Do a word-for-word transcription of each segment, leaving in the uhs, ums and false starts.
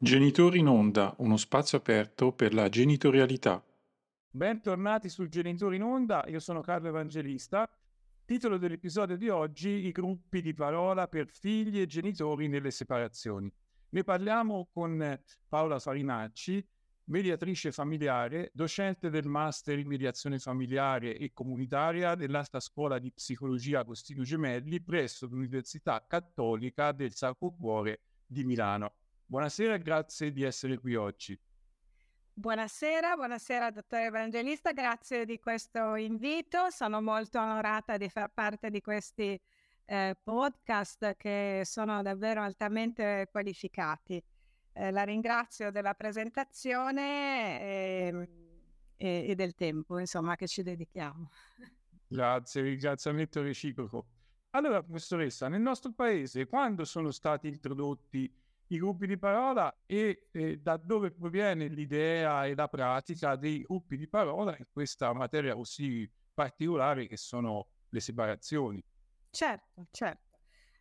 Genitori in Onda, uno spazio aperto per la genitorialità. Bentornati sul Genitori in Onda, io sono Carlo Evangelista. Titolo dell'episodio di oggi: i gruppi di parola per figli e genitori nelle separazioni. Ne parliamo con Paola Farinacci, mediatrice familiare, docente del Master in Mediazione Familiare e Comunitaria dell'Alta Scuola di Psicologia Agostino Gemelli presso l'Università Cattolica del Sacro Cuore di Milano. Buonasera e grazie di essere qui oggi. Buonasera, buonasera dottore Evangelista, grazie di questo invito. Sono molto onorata di far parte di questi eh, podcast che sono davvero altamente qualificati. Eh, la ringrazio della presentazione e, e, e del tempo, insomma, che ci dedichiamo. Grazie, ringraziamento reciproco. Allora, professoressa, nel nostro paese quando sono stati introdotti i gruppi di parola e eh, da dove proviene l'idea e la pratica dei gruppi di parola in questa materia così particolare che sono le separazioni? Certo, certo.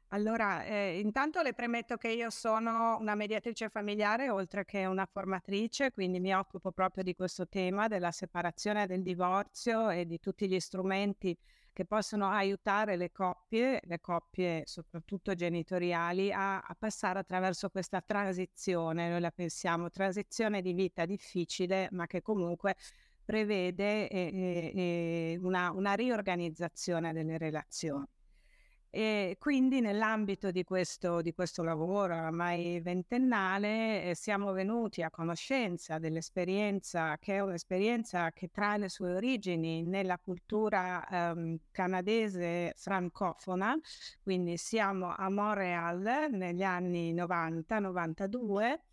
Allora, eh, intanto le premetto che io sono una mediatrice familiare oltre che una formatrice, quindi mi occupo proprio di questo tema della separazione, del divorzio e di tutti gli strumenti che possono aiutare le coppie, le coppie soprattutto genitoriali, a, a passare attraverso questa transizione. Noi la pensiamo transizione di vita difficile, ma che comunque prevede eh, eh, una, una riorganizzazione delle relazioni. E quindi nell'ambito di questo, di questo lavoro ormai ventennale eh, siamo venuti a conoscenza dell'esperienza che è un'esperienza che trae le sue origini nella cultura ehm, canadese francofona, quindi siamo a Montréal negli anni novanta novantadue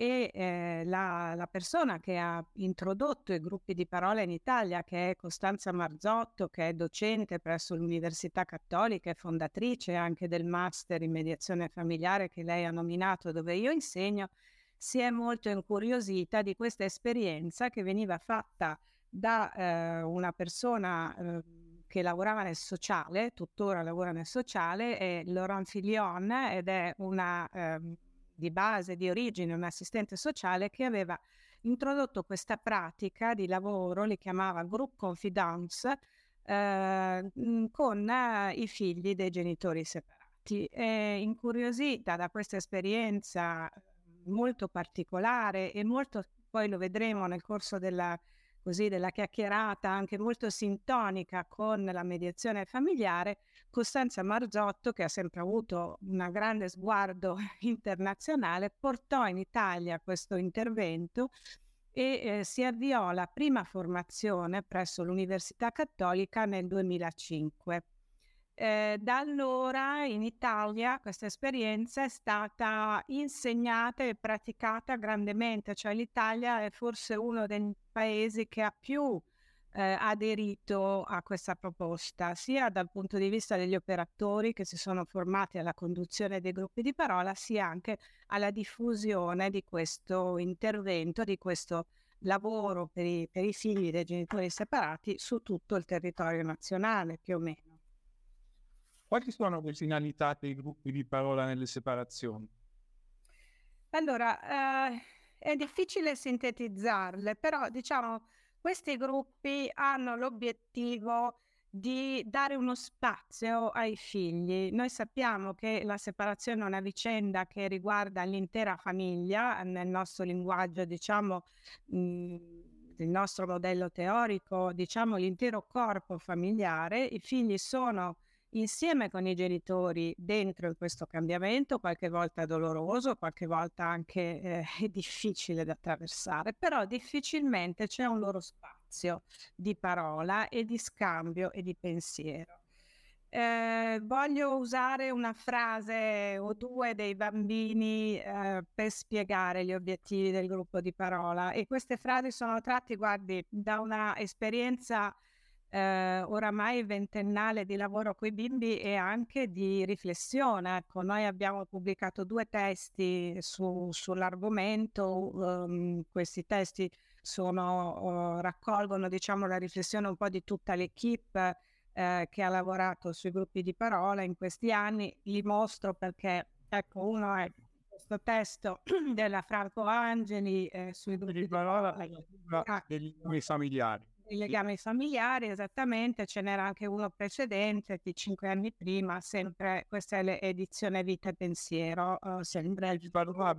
e eh, la, la persona che ha introdotto i gruppi di parola in Italia, che è Costanza Marzotto, che è docente presso l'Università Cattolica e fondatrice anche del Master in Mediazione Familiare che lei ha nominato, dove io insegno, si è molto incuriosita di questa esperienza che veniva fatta da eh, una persona eh, che lavorava nel sociale, tuttora lavora nel sociale, è Laurent Fillion, ed è una... Eh, di base, di origine, un assistente sociale che aveva introdotto questa pratica di lavoro, li chiamava group confidence, eh, con eh, i figli dei genitori separati. E incuriosita da questa esperienza molto particolare e molto, poi lo vedremo nel corso della, così, della chiacchierata, anche molto sintonica con la mediazione familiare, Costanza Marzotto, che ha sempre avuto un grande sguardo internazionale, portò in Italia questo intervento e eh, si avviò la prima formazione presso l'Università Cattolica nel duemilacinque. Eh, da allora in Italia questa esperienza è stata insegnata e praticata grandemente, cioè l'Italia è forse uno dei paesi che ha più Eh, aderito a questa proposta, sia dal punto di vista degli operatori che si sono formati alla conduzione dei gruppi di parola, sia anche alla diffusione di questo intervento, di questo lavoro per i, per i figli dei genitori separati su tutto il territorio nazionale, più o meno. Quali sono le finalità dei gruppi di parola nelle separazioni? Allora, eh, è difficile sintetizzarle, però diciamo questi gruppi hanno l'obiettivo di dare uno spazio ai figli. Noi sappiamo che la separazione è una vicenda che riguarda l'intera famiglia, nel nostro linguaggio, diciamo, mh, il nostro modello teorico, diciamo l'intero corpo familiare. I figli sono insieme con i genitori dentro in questo cambiamento, qualche volta doloroso, qualche volta anche eh, difficile da attraversare, però difficilmente c'è un loro spazio di parola e di scambio e di pensiero. Eh, voglio usare una frase o due dei bambini eh, per spiegare gli obiettivi del gruppo di parola, e queste frasi sono tratti, guardi, da una esperienza Uh, oramai ventennale di lavoro con i bimbi e anche di riflessione. Ecco, noi abbiamo pubblicato due testi su, sull'argomento, um, questi testi sono, uh, raccolgono, diciamo, la riflessione un po' di tutta l'equipe uh, che ha lavorato sui gruppi di parola in questi anni. Li mostro perché, ecco, uno è questo testo della Franco Angeli eh, sui gruppi di parola dei legami familiari. I legami familiari, esattamente, ce n'era anche uno precedente di cinque anni prima, sempre questa è l'edizione Vita e Pensiero, eh, sempre il parola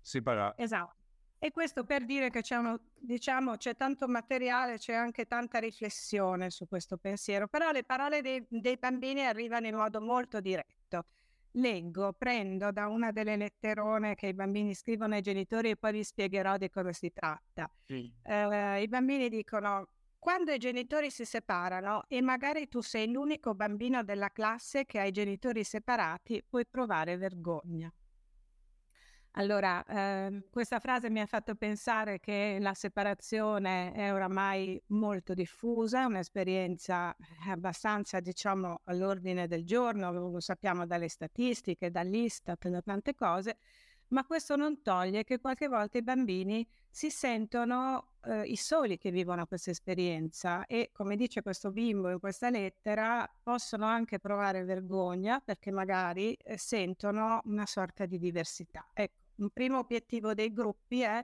separata. Esatto. E questo per dire che c'è uno, diciamo, c'è tanto materiale, c'è anche tanta riflessione su questo pensiero, però le parole dei, dei bambini arrivano in modo molto diretto. Leggo, prendo da una delle letterone che i bambini scrivono ai genitori e poi vi spiegherò di cosa si tratta. Sì. Eh, i bambini dicono: quando i genitori si separano e magari tu sei l'unico bambino della classe che ha i genitori separati, puoi provare vergogna. Allora, eh, questa frase mi ha fatto pensare che la separazione è oramai molto diffusa, è un'esperienza abbastanza, diciamo, all'ordine del giorno, lo sappiamo dalle statistiche, dall'Istat, da tante cose, ma questo non toglie che qualche volta i bambini si sentono eh, i soli che vivono questa esperienza e, come dice questo bimbo in questa lettera, possono anche provare vergogna perché magari eh, sentono una sorta di diversità. Ecco. Un primo obiettivo dei gruppi è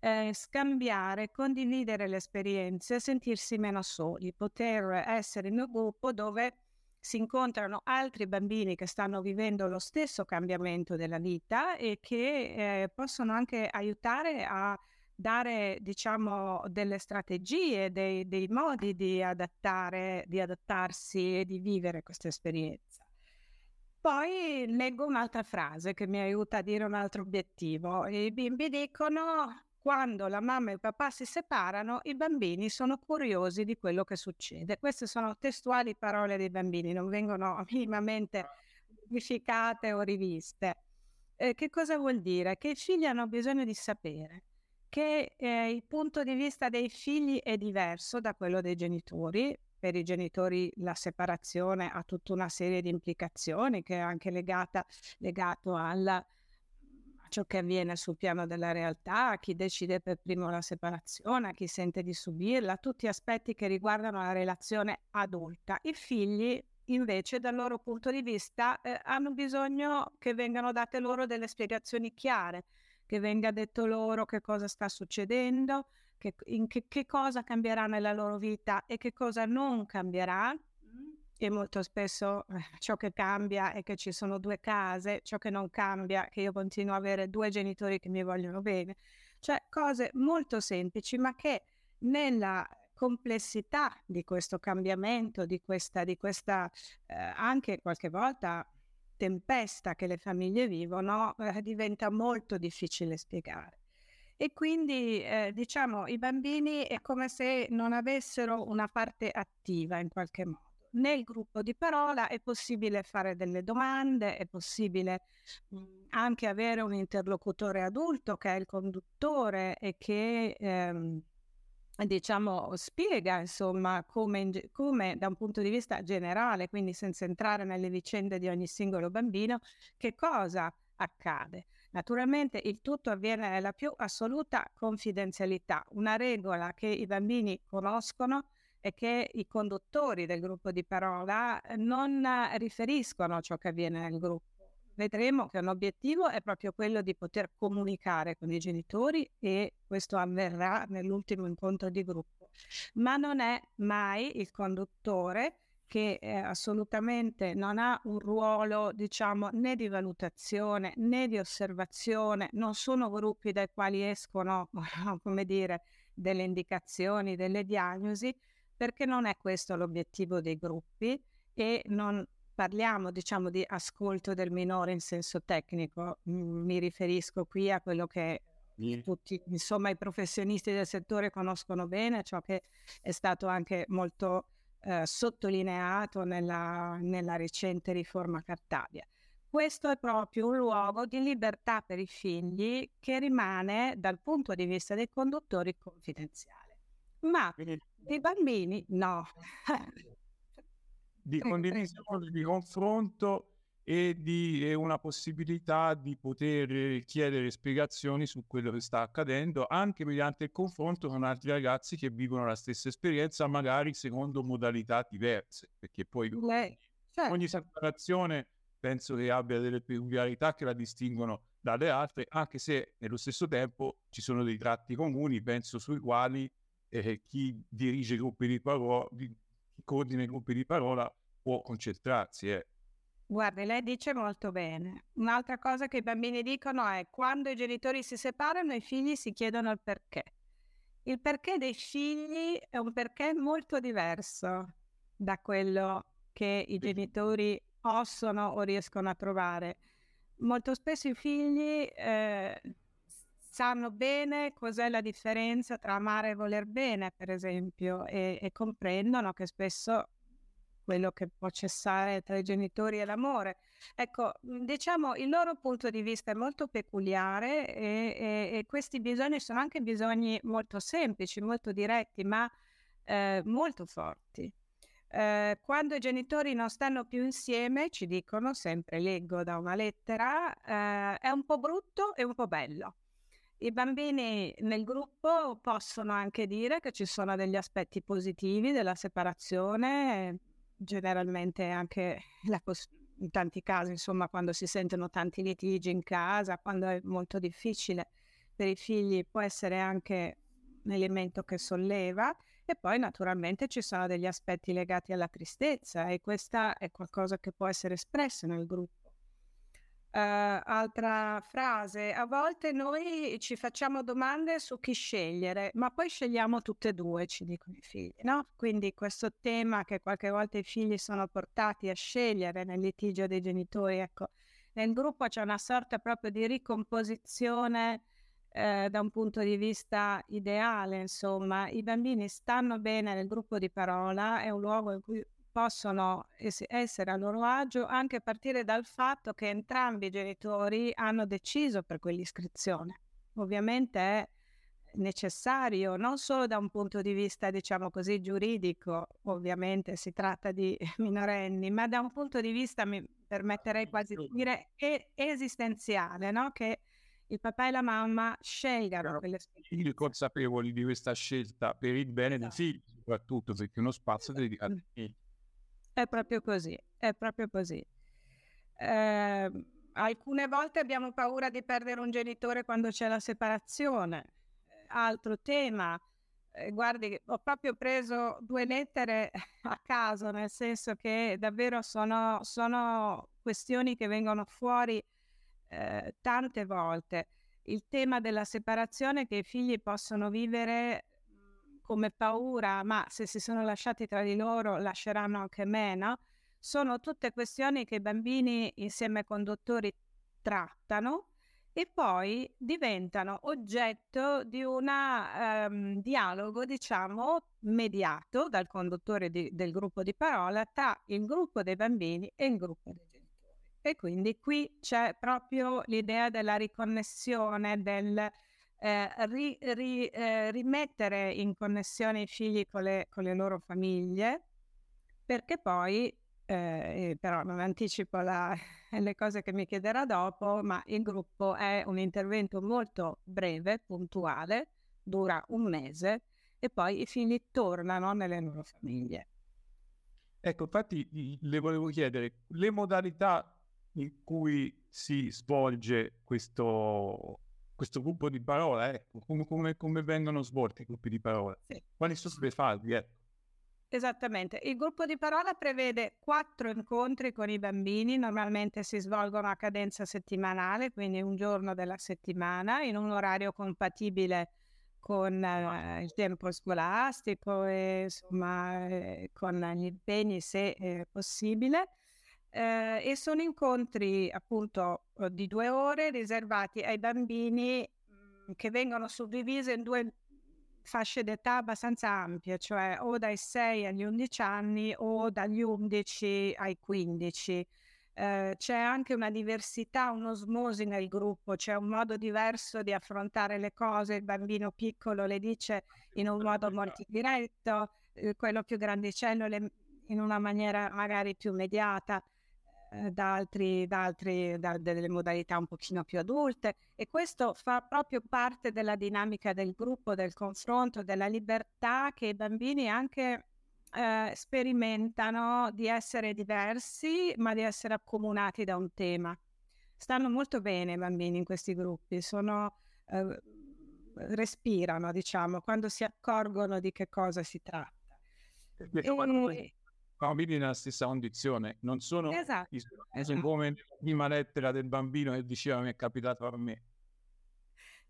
eh, scambiare, condividere le esperienze, sentirsi meno soli, poter essere in un gruppo dove si incontrano altri bambini che stanno vivendo lo stesso cambiamento della vita e che eh, possono anche aiutare a dare, diciamo, delle strategie, dei, dei modi di adattare, di adattarsi e di vivere questa esperienza. Poi leggo un'altra frase che mi aiuta a dire un altro obiettivo. I bimbi dicono: quando la mamma e il papà si separano, i bambini sono curiosi di quello che succede. Queste sono testuali parole dei bambini, non vengono minimamente modificate o riviste. Eh, che cosa vuol dire? Che i figli hanno bisogno di sapere che eh, il punto di vista dei figli è diverso da quello dei genitori. Per i genitori la separazione ha tutta una serie di implicazioni che è anche legata legato alla, a ciò che avviene sul piano della realtà, a chi decide per primo la separazione, a chi sente di subirla, tutti aspetti che riguardano la relazione adulta. I figli invece dal loro punto di vista eh, hanno bisogno che vengano date loro delle spiegazioni chiare, che venga detto loro che cosa sta succedendo, Che, in che, che cosa cambierà nella loro vita e che cosa non cambierà. E molto spesso eh, ciò che cambia è che ci sono due case, ciò che non cambia è che io continuo a avere due genitori che mi vogliono bene, cioè cose molto semplici ma che nella complessità di questo cambiamento, di questa, di questa eh, anche qualche volta tempesta che le famiglie vivono, eh, diventa molto difficile spiegare. E quindi eh, diciamo i bambini è come se non avessero una parte attiva in qualche modo. Nel gruppo di parola è possibile fare delle domande, è possibile mh, anche avere un interlocutore adulto che è il conduttore e che ehm, diciamo spiega, insomma, come, in, come da un punto di vista generale, quindi senza entrare nelle vicende di ogni singolo bambino, che cosa accade. Naturalmente il tutto avviene nella più assoluta confidenzialità. Una regola che i bambini conoscono è che i conduttori del gruppo di parola non riferiscono ciò che avviene nel gruppo. Vedremo che un obiettivo è proprio quello di poter comunicare con i genitori e questo avverrà nell'ultimo incontro di gruppo. Ma non è mai il conduttore che eh, assolutamente non ha un ruolo, diciamo, né di valutazione né di osservazione. Non sono gruppi dai quali escono, come dire, delle indicazioni, delle diagnosi, perché non è questo l'obiettivo dei gruppi e non parliamo, diciamo, di ascolto del minore in senso tecnico. Mi riferisco qui a quello che tutti, insomma, i professionisti del settore conoscono bene, ciò che è stato anche molto Eh, sottolineato nella, nella recente riforma Cartabia. Questo è proprio un luogo di libertà per i figli che rimane dal punto di vista dei conduttori confidenziale. Ma i bambini no. Di condivisione, di confronto e di e una possibilità di poter chiedere spiegazioni su quello che sta accadendo anche mediante il confronto con altri ragazzi che vivono la stessa esperienza, magari secondo modalità diverse, perché poi Lei, certo. ogni separazione penso che abbia delle peculiarità che la distinguono dalle altre, anche se nello stesso tempo ci sono dei tratti comuni, penso, sui quali eh, chi dirige gruppi di parola, chi coordina i gruppi di parola può concentrarsi. Eh. Guardi, lei dice molto bene. Un'altra cosa che i bambini dicono è: quando i genitori si separano, i figli si chiedono il perché. Il perché dei figli è un perché molto diverso da quello che i genitori possono o riescono a trovare. Molto spesso i figli eh, sanno bene cos'è la differenza tra amare e voler bene, per esempio, e, e comprendono che spesso quello che può cessare tra i genitori è l'amore. Ecco, diciamo, il loro punto di vista è molto peculiare e, e, e questi bisogni sono anche bisogni molto semplici, molto diretti, ma eh, molto forti. Eh, quando i genitori non stanno più insieme, ci dicono sempre, leggo da una lettera, eh, è un po' brutto e un po' bello. I bambini nel gruppo possono anche dire che ci sono degli aspetti positivi della separazione, generalmente anche la pos- in tanti casi, insomma, quando si sentono tanti litigi in casa, quando è molto difficile per i figli, può essere anche un elemento che solleva. E poi naturalmente ci sono degli aspetti legati alla tristezza, e questa è qualcosa che può essere espresso nel gruppo. Uh, altra frase: a volte noi ci facciamo domande su chi scegliere, ma poi scegliamo tutte e due, ci dicono i figli, no? Quindi questo tema che qualche volta i figli sono portati a scegliere nel litigio dei genitori, ecco, nel gruppo c'è una sorta proprio di ricomposizione Eh, da un punto di vista ideale, insomma. I bambini stanno bene nel gruppo di parola, è un luogo in cui possono es- essere a loro agio, anche a partire dal fatto che entrambi i genitori hanno deciso per quell'iscrizione. Ovviamente è necessario non solo da un punto di vista, diciamo così, giuridico, ovviamente si tratta di minorenni, ma da un punto di vista, mi permetterei quasi di dire, e- esistenziale, no? Che il papà e la mamma scelgano quelle figli consapevoli di questa scelta per il bene dei figli, soprattutto perché uno spazio dedicato ai figli. È proprio così, è proprio così. Eh, alcune volte abbiamo paura di perdere un genitore quando c'è la separazione. Altro tema, eh, guardi, ho proprio preso due lettere a caso, nel senso che davvero sono, sono questioni che vengono fuori Eh, tante volte. Il tema della separazione che i figli possono vivere come paura, ma se si sono lasciati tra di loro lasceranno anche me, no? Sono tutte questioni che i bambini insieme ai conduttori trattano e poi diventano oggetto di un ehm, dialogo, diciamo, mediato dal conduttore di, del gruppo di parola tra il gruppo dei bambini e il gruppo dei genitori. E quindi qui c'è proprio l'idea della riconnessione, del eh, ri, ri, eh, rimettere in connessione i figli con le, con le loro famiglie, perché poi, eh, però non anticipo la, le cose che mi chiederà dopo, ma il gruppo è un intervento molto breve, puntuale, dura un mese e poi i figli tornano nelle loro famiglie. Ecco, infatti le volevo chiedere le modalità in cui si svolge questo, questo gruppo di parola, eh? come, come, come vengono svolti i gruppi di parola? Sì. Quali sono le fasi? Eh? Esattamente, il gruppo di parola prevede quattro incontri con i bambini, normalmente si svolgono a cadenza settimanale, quindi un giorno della settimana, in un orario compatibile con eh, il tempo scolastico e insomma eh, con gli impegni se eh, possibile. Eh, e sono incontri appunto di due ore riservati ai bambini mh, che vengono suddivisi in due fasce d'età abbastanza ampie, cioè o dai sei agli undici anni o dagli undici ai quindici. Eh, c'è anche una diversità, un'osmosi nel gruppo, c'è un modo diverso di affrontare le cose, il bambino piccolo le dice in un modo molto diretto, eh, quello più grandicello le, in una maniera magari più mediata. Da, altri, da, altri, da delle modalità un pochino più adulte, e questo fa proprio parte della dinamica del gruppo, del confronto, della libertà che i bambini anche eh, sperimentano di essere diversi, ma di essere accomunati da un tema. Stanno molto bene i bambini in questi gruppi, sono, eh, respirano, diciamo, quando si accorgono di che cosa si tratta. Perché e... bambini nella stessa condizione, non sono esatto, i, esatto. come prima lettera del bambino che diceva mi è capitato a me.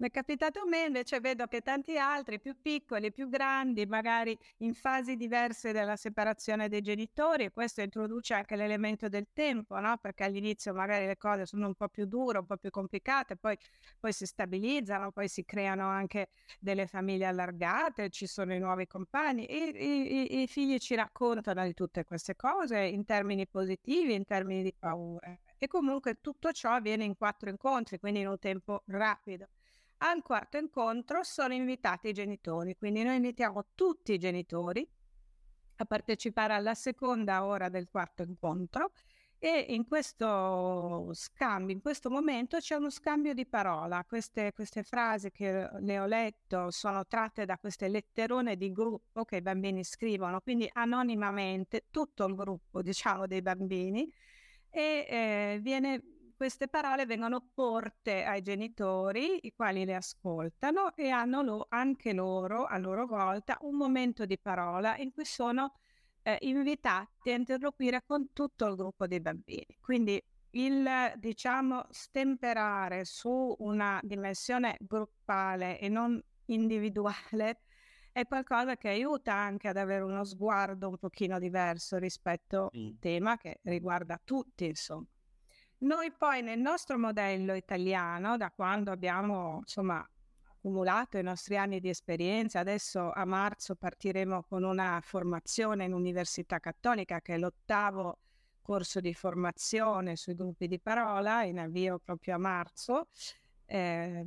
Mi è capitato a me, invece vedo che tanti altri, più piccoli, più grandi, magari in fasi diverse della separazione dei genitori, e questo introduce anche l'elemento del tempo, no? Perché all'inizio magari le cose sono un po' più dure, un po' più complicate, poi, poi si stabilizzano, poi si creano anche delle famiglie allargate, ci sono i nuovi compagni, e, i, i figli ci raccontano di tutte queste cose in termini positivi, in termini di paure. E comunque tutto ciò avviene in quattro incontri, quindi in un tempo rapido. Al quarto incontro sono invitati i genitori, quindi noi invitiamo tutti i genitori a partecipare alla seconda ora del quarto incontro, e in questo scambio, in questo momento c'è uno scambio di parola. Queste, queste frasi che le ho letto sono tratte da queste letterone di gruppo che i bambini scrivono, quindi anonimamente tutto il gruppo, diciamo, dei bambini, e eh, viene... queste parole vengono porte ai genitori, i quali le ascoltano e hanno lo, anche loro, a loro volta, un momento di parola in cui sono eh, invitati a interloquire con tutto il gruppo dei bambini. Quindi il, diciamo, stemperare su una dimensione gruppale e non individuale è qualcosa che aiuta anche ad avere uno sguardo un pochino diverso rispetto mm. al tema che riguarda tutti, insomma. Noi poi nel nostro modello italiano, da quando abbiamo insomma accumulato i nostri anni di esperienza, adesso a marzo partiremo con una formazione in Università Cattolica, che è l'ottavo corso di formazione sui gruppi di parola, in avvio proprio a marzo. Eh,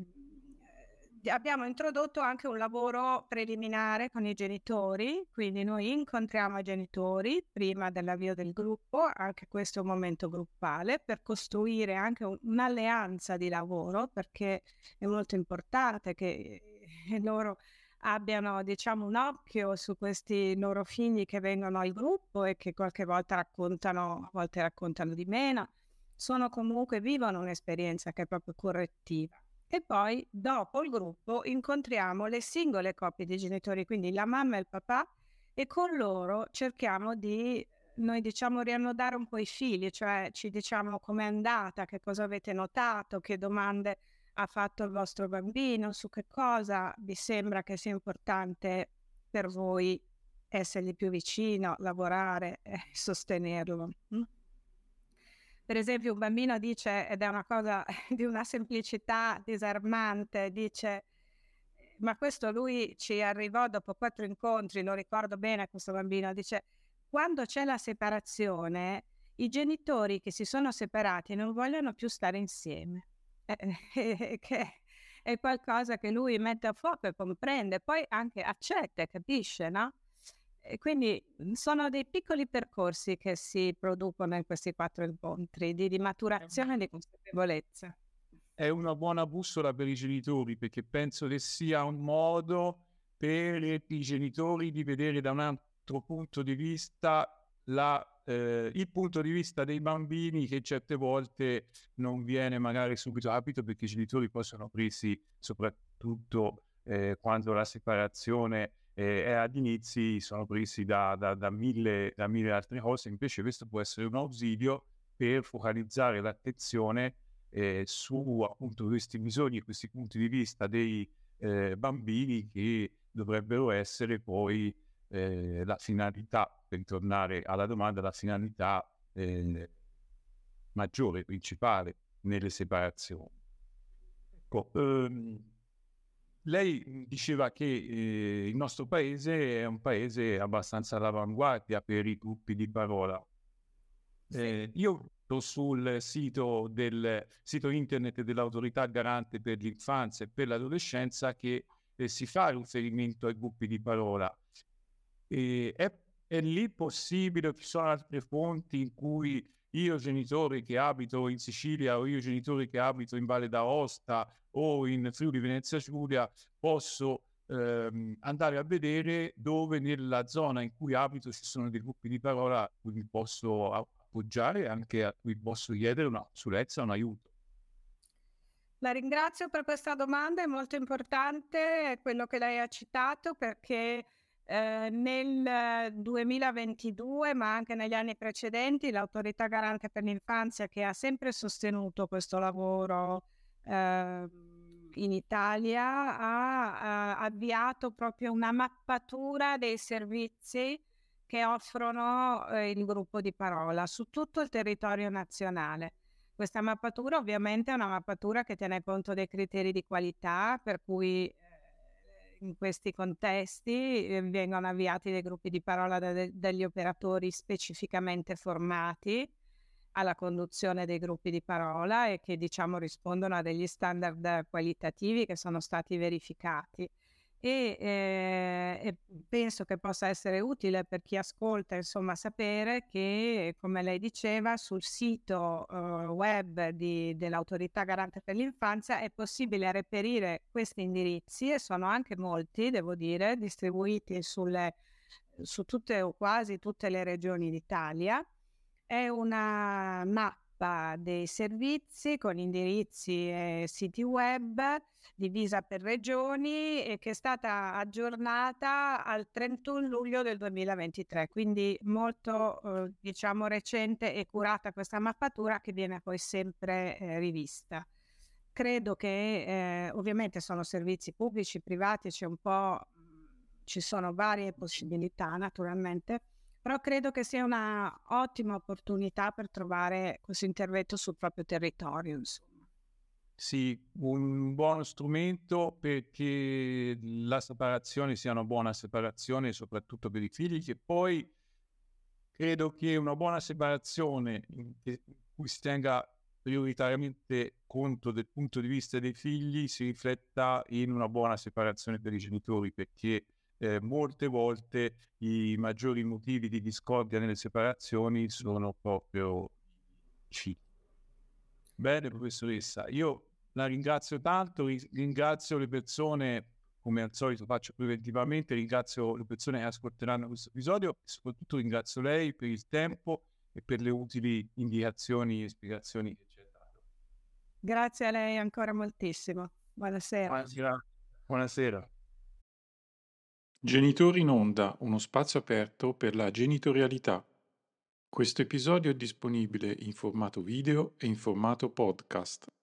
abbiamo introdotto anche un lavoro preliminare con i genitori, quindi noi incontriamo i genitori prima dell'avvio del gruppo, anche questo è un momento gruppale, per costruire anche un, un'alleanza di lavoro, perché è molto importante che loro abbiano, diciamo, un occhio su questi loro figli che vengono al gruppo e che qualche volta raccontano, a volte raccontano di meno, sono comunque, vivono un'esperienza che è proprio correttiva. E poi dopo il gruppo incontriamo le singole coppie di genitori, quindi la mamma e il papà, e con loro cerchiamo di, noi diciamo, riannodare un po' i figli, cioè ci diciamo com'è andata, che cosa avete notato, che domande ha fatto il vostro bambino, su che cosa vi sembra che sia importante per voi essergli più vicino, lavorare e sostenerlo. Per esempio un bambino dice, ed è una cosa di una semplicità disarmante, dice, ma questo lui ci arrivò dopo quattro incontri, non ricordo bene questo bambino, dice, quando c'è la separazione, i genitori che si sono separati non vogliono più stare insieme, eh, che è qualcosa che lui mette a fuoco e comprende, poi anche accetta e capisce, no? E quindi sono dei piccoli percorsi che si producono in questi quattro incontri di, di maturazione e di consapevolezza. È una buona bussola per i genitori, perché penso che sia un modo per i genitori di vedere da un altro punto di vista la, eh, il punto di vista dei bambini, che certe volte non viene magari subito capito, perché i genitori poi sono presi soprattutto eh, quando la separazione e ad inizi sono presi da, da, da, mille, da mille altre cose. Invece questo può essere un ausilio per focalizzare l'attenzione eh, su appunto questi bisogni e questi punti di vista dei eh, bambini, che dovrebbero essere poi eh, la finalità, per tornare alla domanda, la finalità eh, maggiore, principale nelle separazioni. Ecco, ehm, lei diceva che eh, il nostro paese è un paese abbastanza all'avanguardia per i gruppi di parola. Sì. Eh, io sul sito, del, sito internet dell'Autorità Garante per l'Infanzia e per l'Adolescenza, che eh, si fa riferimento ai gruppi di parola. Eh, è, è lì possibile, ci sono altre fonti in cui io genitore che abito in Sicilia, o io genitore che abito in Valle d'Aosta o in Friuli Venezia Giulia, posso ehm, andare a vedere dove nella zona in cui abito ci sono dei gruppi di parola a cui mi posso appoggiare e anche a cui posso chiedere una consulenza, un aiuto. La ringrazio per questa domanda, è molto importante quello che lei ha citato, perché eh, nel duemilaventidue, ma anche negli anni precedenti, l'Autorità Garante per l'Infanzia, che ha sempre sostenuto questo lavoro eh, in Italia, ha, ha avviato proprio una mappatura dei servizi che offrono eh, il gruppo di parola su tutto il territorio nazionale. Questa mappatura ovviamente è una mappatura che tiene conto dei criteri di qualità, per cui eh, in questi contesti eh, vengono avviati dei gruppi di parola da de- dagli operatori specificamente formati alla conduzione dei gruppi di parola e che, diciamo, rispondono a degli standard qualitativi che sono stati verificati. E, eh, e penso che possa essere utile per chi ascolta, insomma, sapere che, come lei diceva, sul sito eh, web di, dell'Autorità Garante per l'Infanzia è possibile reperire questi indirizzi, e sono anche molti, devo dire, distribuiti sulle, su tutte o quasi tutte le regioni d'Italia. È una mappa dei servizi con indirizzi e siti web divisa per regioni, e che è stata aggiornata al trentuno luglio del duemilaventitré, quindi molto eh, diciamo recente e curata questa mappatura, che viene poi sempre eh, rivista. Credo che eh, ovviamente sono servizi pubblici, privati, c'è un po' ci sono varie possibilità naturalmente, però credo che sia una ottima opportunità per trovare questo intervento sul proprio territorio, insomma. Sì, un buono strumento perché la separazione sia una buona separazione, soprattutto per i figli, che poi credo che una buona separazione in cui si tenga prioritariamente conto del punto di vista dei figli si rifletta in una buona separazione per i genitori, perché Eh, molte volte i maggiori motivi di discordia nelle separazioni sono proprio C. Bene, professoressa, io la ringrazio tanto, ringrazio le persone, come al solito faccio preventivamente, ringrazio le persone che ascolteranno questo episodio, e soprattutto ringrazio lei per il tempo e per le utili indicazioni e spiegazioni che ci ha dato. Grazie a lei ancora moltissimo. Buonasera. Buonasera. Buonasera. Genitori in Onda, uno spazio aperto per la genitorialità. Questo episodio è disponibile in formato video e in formato podcast.